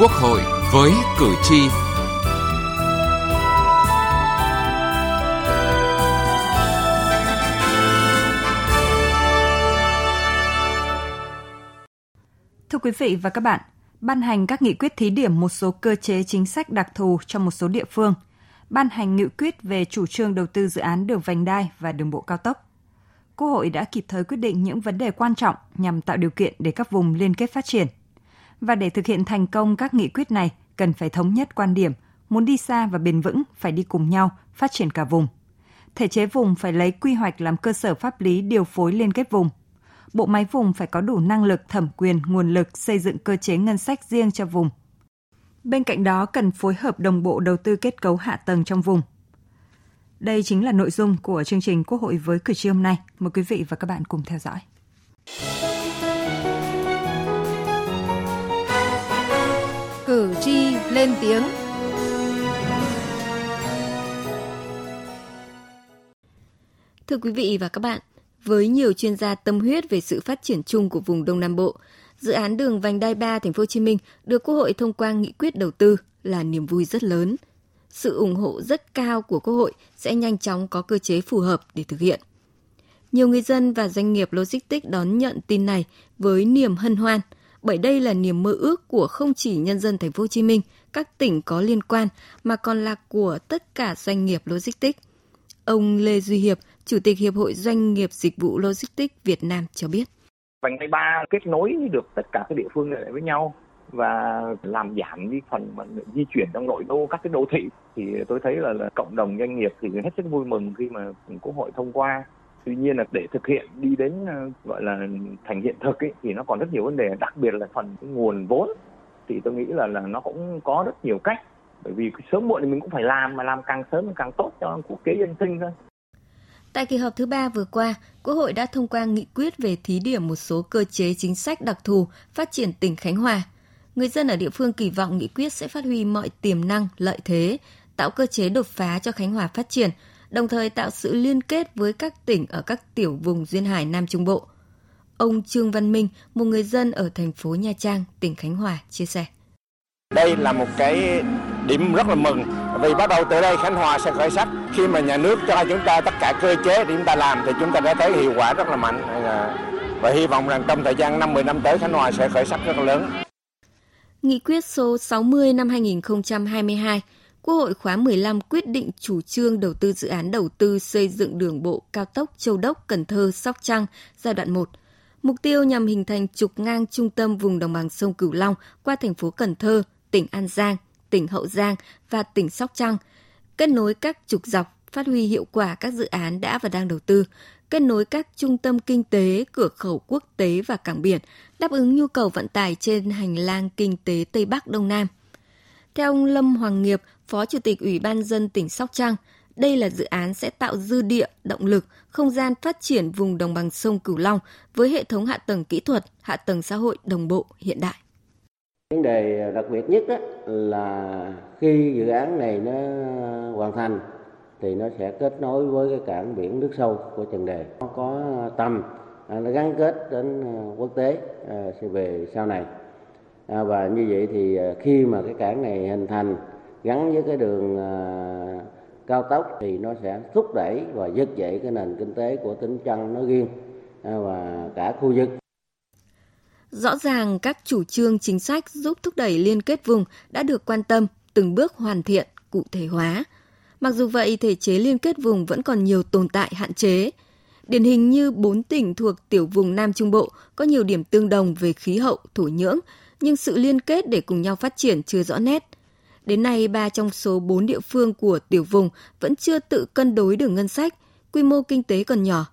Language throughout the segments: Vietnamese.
Quốc hội với cử tri. Thưa quý vị và các bạn, ban hành các nghị quyết thí điểm một số cơ chế chính sách đặc thù cho một số địa phương, ban hành nghị quyết về chủ trương đầu tư dự án đường vành đai và đường bộ cao tốc. Quốc hội đã kịp thời quyết định những vấn đề quan trọng nhằm tạo điều kiện để các vùng liên kết phát triển. Và để thực hiện thành công các nghị quyết này, cần phải thống nhất quan điểm, muốn đi xa và bền vững phải đi cùng nhau, phát triển cả vùng. Thể chế vùng phải lấy quy hoạch làm cơ sở pháp lý điều phối liên kết vùng. Bộ máy vùng phải có đủ năng lực, thẩm quyền, nguồn lực xây dựng cơ chế ngân sách riêng cho vùng. Bên cạnh đó cần phối hợp đồng bộ đầu tư kết cấu hạ tầng trong vùng. Đây chính là nội dung của chương trình Quốc hội với cử tri hôm nay. Mời quý vị và các bạn cùng theo dõi. Cử tri lên tiếng. Thưa quý vị và các bạn, với nhiều chuyên gia tâm huyết về sự phát triển chung của vùng Đông Nam Bộ, dự án đường vành đai 3 Thành phố Hồ Chí Minh được Quốc hội thông qua nghị quyết đầu tư là niềm vui rất lớn. Sự ủng hộ rất cao của Quốc hội sẽ nhanh chóng có cơ chế phù hợp để thực hiện. Nhiều người dân và doanh nghiệp logistics đón nhận tin này với niềm hân hoan, bởi đây là niềm mơ ước của không chỉ nhân dân Thành phố Hồ Chí Minh, các tỉnh có liên quan mà còn là của tất cả doanh nghiệp logistics. Ông Lê Duy Hiệp, Chủ tịch Hiệp hội Doanh nghiệp Dịch vụ Logistics Việt Nam cho biết. Vành đai 3 kết nối được tất cả các địa phương lại với nhau và làm giảm đi phần di chuyển trong nội đô, các cái đô thị. Thì tôi thấy là cộng đồng doanh nghiệp thì hết sức vui mừng khi mà Quốc hội thông qua. Tuy nhiên là để thực hiện đi đến gọi là thành hiện thực ấy, thì nó còn rất nhiều vấn đề, đặc biệt là phần nguồn vốn. Thì tôi nghĩ là nó cũng có rất nhiều cách. Bởi vì sớm muộn thì mình cũng phải làm, mà làm càng sớm càng tốt cho quốc kế dân sinh thôi. Tại kỳ họp thứ 3 vừa qua, Quốc hội đã thông qua nghị quyết về thí điểm một số cơ chế chính sách đặc thù phát triển tỉnh Khánh Hòa. Người dân ở địa phương kỳ vọng nghị quyết sẽ phát huy mọi tiềm năng, lợi thế, tạo cơ chế đột phá cho Khánh Hòa phát triển, đồng thời tạo sự liên kết với các tỉnh ở các tiểu vùng duyên hải Nam Trung Bộ. Ông Trương Văn Minh, một người dân ở thành phố Nha Trang, tỉnh Khánh Hòa, chia sẻ. Đây là một cái điểm rất là mừng, vì bắt đầu từ đây Khánh Hòa sẽ khởi sắc. Khi mà nhà nước cho chúng ta tất cả cơ chế để chúng ta làm thì chúng ta đã thấy hiệu quả rất là mạnh. Và hy vọng rằng trong thời gian 5-10 năm tới Khánh Hòa sẽ khởi sắc rất là lớn. Nghị quyết số 60 năm 2022, Quốc hội khóa 15 quyết định chủ trương đầu tư dự án đầu tư xây dựng đường bộ cao tốc Châu Đốc, Cần Thơ, Sóc Trăng giai đoạn 1. Mục tiêu nhằm hình thành trục ngang trung tâm vùng đồng bằng sông Cửu Long qua thành phố Cần Thơ, tỉnh An Giang, tỉnh Hậu Giang và tỉnh Sóc Trăng, kết nối các trục dọc, phát huy hiệu quả các dự án đã và đang đầu tư, kết nối các trung tâm kinh tế, cửa khẩu quốc tế và cảng biển, đáp ứng nhu cầu vận tải trên hành lang kinh tế Tây Bắc Đông Nam. Theo ông Lâm Hoàng Nghiệp, Phó Chủ tịch Ủy ban nhân dân tỉnh Sóc Trăng, đây là dự án sẽ tạo dư địa, động lực, không gian phát triển vùng đồng bằng sông Cửu Long với hệ thống hạ tầng kỹ thuật, hạ tầng xã hội đồng bộ hiện đại. Vấn đề đặc biệt nhất là khi dự án này nó hoàn thành thì nó sẽ kết nối với cái cảng biển nước sâu của Trần Đề. Nó có tầm, nó gắn kết đến quốc tế về sau này. Và như vậy thì khi mà cái cảng này hình thành gắn với cái đường cao tốc thì nó sẽ thúc đẩy và vực dậy cái nền kinh tế của tỉnh Trăng nói riêng và cả khu vực. Rõ ràng các chủ trương chính sách giúp thúc đẩy liên kết vùng đã được quan tâm, từng bước hoàn thiện, cụ thể hóa. Mặc dù vậy, thể chế liên kết vùng vẫn còn nhiều tồn tại hạn chế. Điển hình như 4 tỉnh thuộc tiểu vùng Nam Trung Bộ có nhiều điểm tương đồng về khí hậu, thổ nhưỡng, nhưng sự liên kết để cùng nhau phát triển chưa rõ nét. Đến nay, 3 trong số 4 địa phương của tiểu vùng vẫn chưa tự cân đối được ngân sách, quy mô kinh tế còn nhỏ.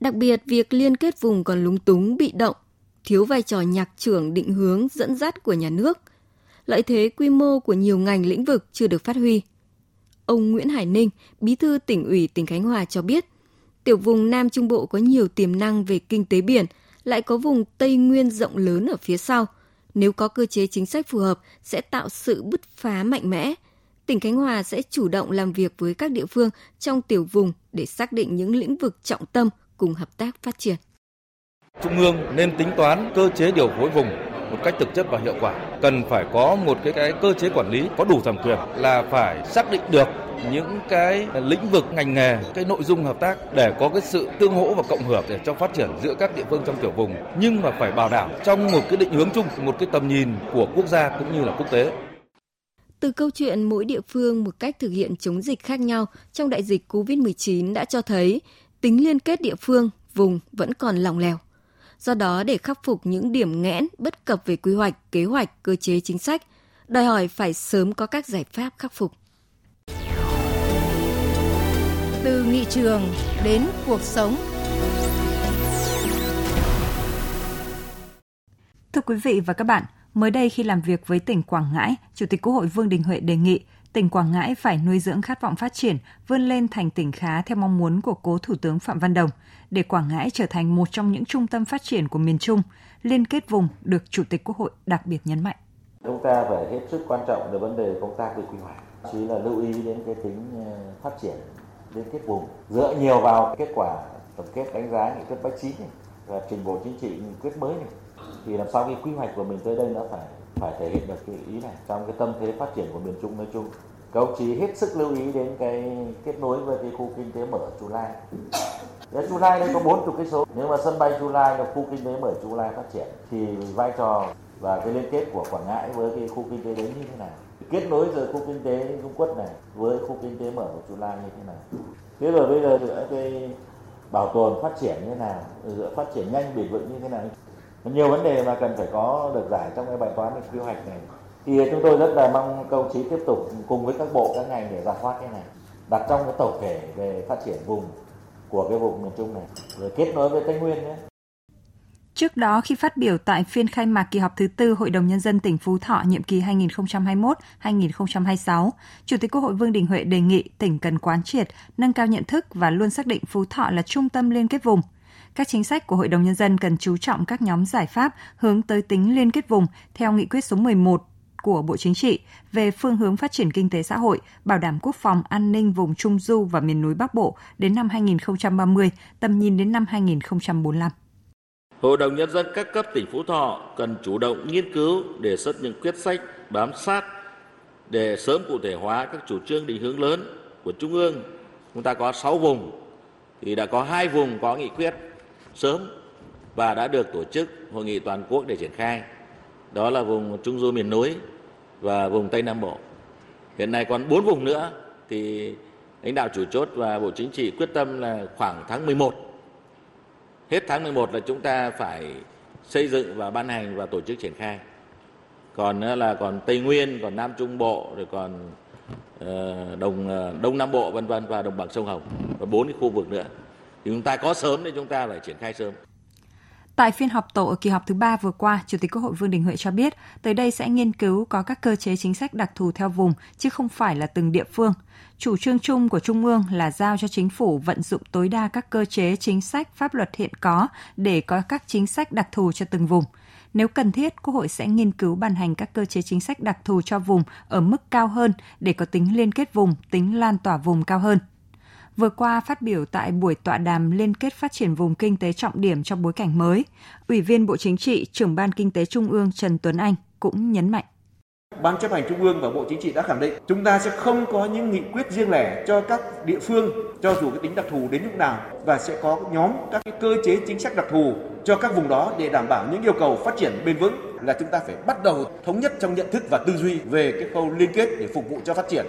Đặc biệt, việc liên kết vùng còn lúng túng, bị động, thiếu vai trò nhạc trưởng định hướng dẫn dắt của nhà nước. Lợi thế quy mô của nhiều ngành lĩnh vực chưa được phát huy. Ông Nguyễn Hải Ninh, Bí thư Tỉnh ủy tỉnh Khánh Hòa cho biết, tiểu vùng Nam Trung Bộ có nhiều tiềm năng về kinh tế biển, lại có vùng Tây Nguyên rộng lớn ở phía sau. Nếu có cơ chế chính sách phù hợp sẽ tạo sự bứt phá mạnh mẽ. Tỉnh Khánh Hòa sẽ chủ động làm việc với các địa phương trong tiểu vùng để xác định những lĩnh vực trọng tâm cùng hợp tác phát triển. Trung ương nên tính toán cơ chế điều phối vùng, một cách thực chất và hiệu quả. Cần phải có một cái cơ chế quản lý có đủ thẩm quyền, là phải xác định được những cái lĩnh vực, ngành nghề, cái nội dung hợp tác để có cái sự tương hỗ và cộng hưởng để cho phát triển giữa các địa phương trong tiểu vùng, nhưng mà phải bảo đảm trong một cái định hướng chung, một cái tầm nhìn của quốc gia cũng như là quốc tế. Từ câu chuyện mỗi địa phương một cách thực hiện chống dịch khác nhau trong đại dịch COVID-19 đã cho thấy tính liên kết địa phương, vùng vẫn còn lỏng lẻo. Do đó, để khắc phục những điểm nghẽn bất cập về quy hoạch, kế hoạch, cơ chế chính sách, đòi hỏi phải sớm có các giải pháp khắc phục. Từ nghị trường đến cuộc sống. Thưa quý vị và các bạn, mới đây khi làm việc với tỉnh Quảng Ngãi, Chủ tịch Quốc hội Vương Đình Huệ đề nghị tỉnh Quảng Ngãi phải nuôi dưỡng khát vọng phát triển, vươn lên thành tỉnh khá theo mong muốn của cố Thủ tướng Phạm Văn Đồng, để Quảng Ngãi trở thành một trong những trung tâm phát triển của miền Trung. Liên kết vùng được Chủ tịch Quốc hội đặc biệt nhấn mạnh. Chúng ta phải hết sức quan trọng đến vấn đề công tác về quy hoạch, chỉ là lưu ý đến cái tính phát triển liên kết vùng, dựa nhiều vào kết quả tổng kết đánh giá nghị quyết 89 này và trình bộ chính trị nghị quyết mới này, thì làm sao cái quy hoạch của mình tới đây nó phải thể hiện được cái ý này trong cái tâm thế phát triển của miền Trung nói chung. Các ông chí hết sức lưu ý đến cái kết nối với cái khu kinh tế mở Chu Lai. Chu Lai đây có 40 cây số, nếu mà sân bay Chu Lai là khu kinh tế mở Chu Lai phát triển thì vai trò và cái liên kết của Quảng Ngãi với cái khu kinh tế đấy như thế nào, kết nối giữa khu kinh tế Dung Quất này với khu kinh tế mở của Chu Lai như thế nào, thế rồi bây giờ giữa cái bảo tồn phát triển như thế nào, giữa phát triển nhanh bền vững như thế nào. Nhiều vấn đề mà cần phải có được giải trong cái bài toán về quy hoạch này. Thì chúng tôi rất là mong các đồng chí tiếp tục cùng với các bộ, các ngành để rà soát cái này, đặt trong cái tổng thể về phát triển vùng của cái vùng miền Trung này, rồi kết nối với Tây Nguyên nữa. Trước đó, khi phát biểu tại phiên khai mạc kỳ họp thứ 4 Hội đồng Nhân dân tỉnh Phú Thọ nhiệm kỳ 2021-2026, Chủ tịch Quốc hội Vương Đình Huệ đề nghị tỉnh cần quán triệt, nâng cao nhận thức và luôn xác định Phú Thọ là trung tâm liên kết vùng. Các chính sách của Hội đồng Nhân dân cần chú trọng các nhóm giải pháp hướng tới tính liên kết vùng theo nghị quyết số 11 của Bộ Chính trị về phương hướng phát triển kinh tế xã hội, bảo đảm quốc phòng, an ninh vùng Trung Du và miền núi Bắc Bộ đến năm 2030, tầm nhìn đến năm 2045. Hội đồng Nhân dân các cấp tỉnh Phú Thọ cần chủ động nghiên cứu, đề xuất những quyết sách bám sát để sớm cụ thể hóa các chủ trương định hướng lớn của Trung ương. Chúng ta có 6 vùng, thì đã có 2 vùng có nghị quyết sớm và đã được tổ chức hội nghị toàn quốc để triển khai. Đó là vùng Trung Du miền núi và vùng Tây Nam Bộ. Hiện nay còn 4 vùng nữa thì lãnh đạo chủ chốt và Bộ Chính trị quyết tâm là khoảng tháng 11. Hết tháng 11 là chúng ta phải xây dựng và ban hành và tổ chức triển khai. Còn là còn Tây Nguyên, còn Nam Trung Bộ, rồi còn Đông Nam Bộ vân vân và đồng bằng sông Hồng, và 4 cái khu vực nữa. Thì chúng ta có sớm nên chúng ta phải triển khai sớm. Tại phiên họp tổ ở kỳ họp thứ 3 vừa qua, Chủ tịch Quốc hội Vương Đình Huệ cho biết, tới đây sẽ nghiên cứu có các cơ chế chính sách đặc thù theo vùng, chứ không phải là từng địa phương. Chủ trương chung của Trung ương là giao cho chính phủ vận dụng tối đa các cơ chế chính sách pháp luật hiện có để có các chính sách đặc thù cho từng vùng. Nếu cần thiết, Quốc hội sẽ nghiên cứu ban hành các cơ chế chính sách đặc thù cho vùng ở mức cao hơn để có tính liên kết vùng, tính lan tỏa vùng cao hơn. Vừa qua, phát biểu tại buổi tọa đàm liên kết phát triển vùng kinh tế trọng điểm trong bối cảnh mới, Ủy viên Bộ Chính trị, Trưởng Ban Kinh tế Trung ương Trần Tuấn Anh cũng nhấn mạnh. Ban chấp hành Trung ương và Bộ Chính trị đã khẳng định chúng ta sẽ không có những nghị quyết riêng lẻ cho các địa phương, cho dù cái tính đặc thù đến lúc nào, và sẽ có nhóm các cái cơ chế chính sách đặc thù cho các vùng đó để đảm bảo những yêu cầu phát triển bền vững, là chúng ta phải bắt đầu thống nhất trong nhận thức và tư duy về cái khâu liên kết để phục vụ cho phát triển.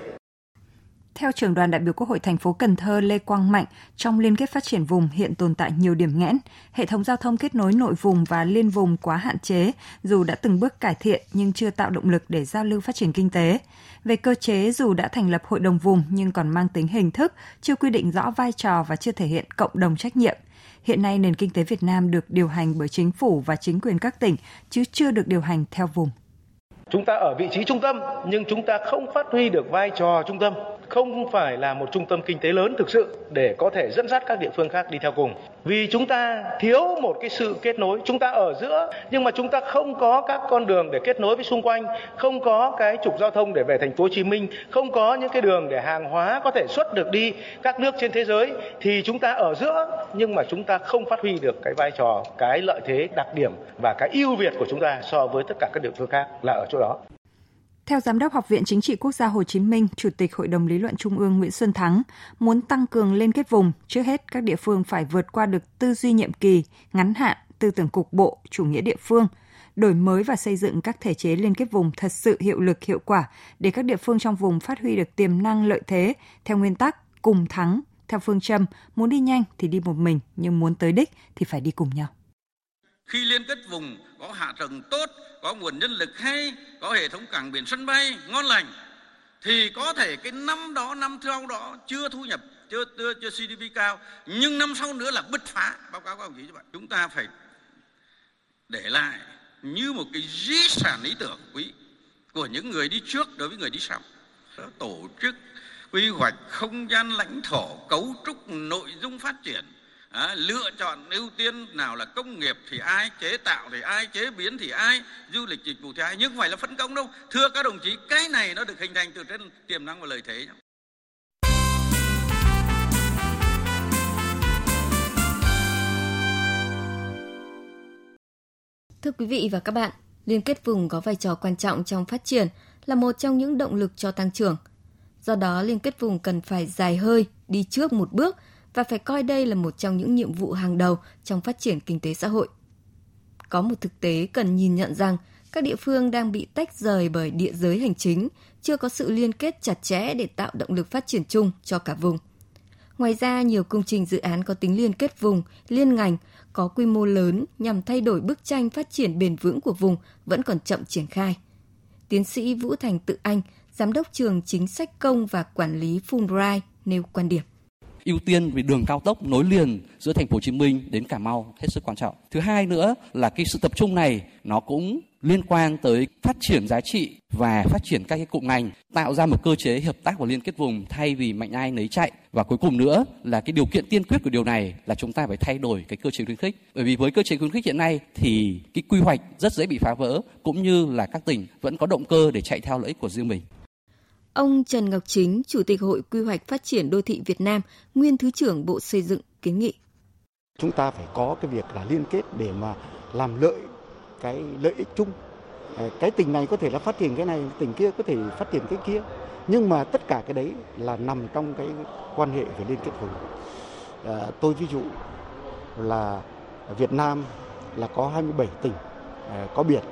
Theo trưởng đoàn đại biểu Quốc hội thành phố Cần Thơ Lê Quang Mạnh, trong liên kết phát triển vùng hiện tồn tại nhiều điểm nghẽn, hệ thống giao thông kết nối nội vùng và liên vùng quá hạn chế, dù đã từng bước cải thiện nhưng chưa tạo động lực để giao lưu phát triển kinh tế. Về cơ chế, dù đã thành lập hội đồng vùng nhưng còn mang tính hình thức, chưa quy định rõ vai trò và chưa thể hiện cộng đồng trách nhiệm. Hiện nay nền kinh tế Việt Nam được điều hành bởi chính phủ và chính quyền các tỉnh, chứ chưa được điều hành theo vùng. Chúng ta ở vị trí trung tâm nhưng chúng ta không phát huy được vai trò trung tâm. không phải là một trung tâm kinh tế lớn thực sự để có thể dẫn dắt các địa phương khác đi theo cùng. Vì chúng ta thiếu một cái sự kết nối, chúng ta ở giữa nhưng mà chúng ta không có các con đường để kết nối với xung quanh, không có cái trục giao thông để về thành phố Hồ Chí Minh, không có những cái đường để hàng hóa có thể xuất được đi các nước trên thế giới, thì chúng ta ở giữa nhưng mà chúng ta không phát huy được cái vai trò, cái lợi thế, đặc điểm và cái ưu việt của chúng ta so với tất cả các địa phương khác là ở chỗ đó. Theo Giám đốc Học viện Chính trị Quốc gia Hồ Chí Minh, Chủ tịch Hội đồng Lý luận Trung ương Nguyễn Xuân Thắng, muốn tăng cường liên kết vùng, trước hết các địa phương phải vượt qua được tư duy nhiệm kỳ, ngắn hạn, tư tưởng cục bộ, chủ nghĩa địa phương, đổi mới và xây dựng các thể chế liên kết vùng thật sự hiệu lực hiệu quả để các địa phương trong vùng phát huy được tiềm năng lợi thế theo nguyên tắc cùng thắng, theo phương châm muốn đi nhanh thì đi một mình nhưng muốn tới đích thì phải đi cùng nhau. Khi liên kết vùng có hạ tầng tốt, có nguồn nhân lực hay, có hệ thống cảng biển sân bay ngon lành thì có thể cái năm đó, năm sau đó chưa thu nhập, chưa GDP cao, nhưng năm sau nữa là bứt phá. Báo cáo các đồng chí như vậy, chúng ta phải để lại như một cái di sản lý tưởng quý của những người đi trước đối với người đi sau. Tổ chức quy hoạch không gian lãnh thổ, cấu trúc nội dung phát triển, lựa chọn ưu tiên nào là công nghiệp thì ai, chế tạo thì ai, chế biến thì ai, du lịch dịch vụ thì ai, nhưng không phải là phân công đâu. Thưa các đồng chí, cái này nó được hình thành từ trên tiềm năng và lợi thế. Thưa quý vị và các bạn, liên kết vùng có vai trò quan trọng trong phát triển, là một trong những động lực cho tăng trưởng. Do đó, liên kết vùng cần phải dài hơi, đi trước một bước và phải coi đây là một trong những nhiệm vụ hàng đầu trong phát triển kinh tế xã hội. Có một thực tế cần nhìn nhận rằng các địa phương đang bị tách rời bởi địa giới hành chính, chưa có sự liên kết chặt chẽ để tạo động lực phát triển chung cho cả vùng. Ngoài ra, nhiều công trình dự án có tính liên kết vùng, liên ngành, có quy mô lớn nhằm thay đổi bức tranh phát triển bền vững của vùng vẫn còn chậm triển khai. Tiến sĩ Vũ Thành Tự Anh, Giám đốc trường Chính sách Công và Quản lý Fulbright nêu quan điểm. Ưu tiên về đường cao tốc nối liền giữa thành phố Hồ Chí Minh đến Cà Mau hết sức quan trọng. Thứ hai nữa là cái sự tập trung này nó cũng liên quan tới phát triển giá trị và phát triển các cái cụm ngành, tạo ra một cơ chế hợp tác và liên kết vùng thay vì mạnh ai nấy chạy. Và cuối cùng nữa là cái điều kiện tiên quyết của điều này là chúng ta phải thay đổi cái cơ chế khuyến khích. Bởi vì với cơ chế khuyến khích hiện nay thì cái quy hoạch rất dễ bị phá vỡ, cũng như là các tỉnh vẫn có động cơ để chạy theo lợi ích của riêng mình. Ông Trần Ngọc Chính, Chủ tịch Hội Quy hoạch Phát triển Đô thị Việt Nam, nguyên Thứ trưởng Bộ Xây dựng kiến nghị. Chúng ta phải có cái việc là liên kết để mà làm lợi ích chung. Cái tỉnh này có thể là phát triển cái này, tỉnh kia có thể phát triển cái kia. Nhưng mà tất cả cái đấy là nằm trong cái quan hệ về liên kết vùng. Tôi ví dụ là Việt Nam là có 27 tỉnh có biển.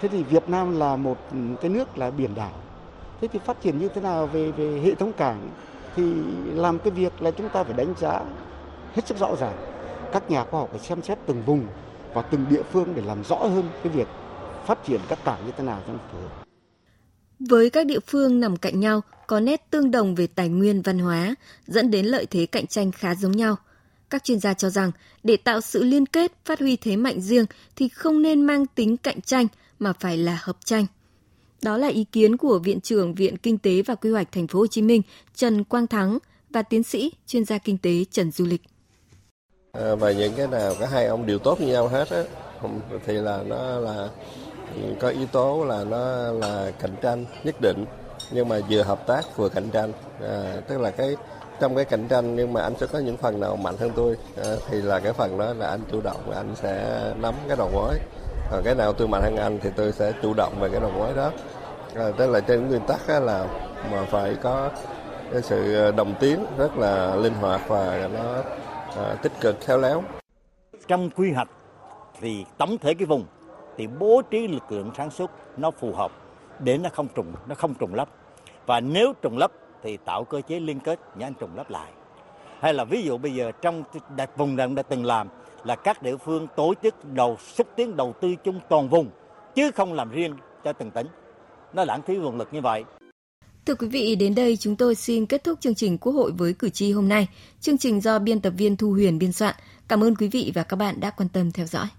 Thế thì Việt Nam là một cái nước là biển đảo. Thế thì phát triển như thế nào về hệ thống cảng thì làm cái việc là chúng ta phải đánh giá hết sức rõ ràng. Các nhà khoa học phải xem xét từng vùng và từng địa phương để làm rõ hơn cái việc phát triển các cảng như thế nào trong phù hợp. Với các địa phương nằm cạnh nhau, có nét tương đồng về tài nguyên văn hóa, dẫn đến lợi thế cạnh tranh khá giống nhau. Các chuyên gia cho rằng để tạo sự liên kết, phát huy thế mạnh riêng thì không nên mang tính cạnh tranh mà phải là hợp tranh. Đó là ý kiến của Viện trưởng Viện Kinh tế và Quy hoạch Thành phố Hồ Chí Minh Trần Quang Thắng và tiến sĩ chuyên gia kinh tế Trần Du Lịch. Và những cái nào cả hai ông đều tốt như nhau hết á, thì là nó là có yếu tố là nó là cạnh tranh nhất định, nhưng mà vừa hợp tác vừa cạnh tranh, tức là cái trong cái cạnh tranh nhưng mà anh sẽ có những phần nào mạnh hơn tôi, thì là cái phần đó là anh chủ động, anh sẽ nắm cái đầu mối. Còn cái nào tôi mạnh hơn anh thì tôi sẽ chủ động về cái đầu mối đó. Tức là trên nguyên tắc là mà phải có cái sự đồng tiến rất là linh hoạt và nó tích cực khéo léo. Trong quy hoạch thì tổng thể cái vùng thì bố trí lực lượng sản xuất nó phù hợp để nó không trùng lấp. Và nếu trùng lấp thì tạo cơ chế liên kết nhãn trùng lấp lại. Hay là ví dụ bây giờ trong vùng này đã từng làm là các địa phương tổ chức xúc tiến đầu tư chung toàn vùng chứ không làm riêng cho từng tỉnh. Nó lãng phí nguồn lực như vậy. Thưa quý vị, đến đây chúng tôi xin kết thúc chương trình Quốc hội với cử tri hôm nay. Chương trình do biên tập viên Thu Huyền biên soạn. Cảm ơn quý vị và các bạn đã quan tâm theo dõi.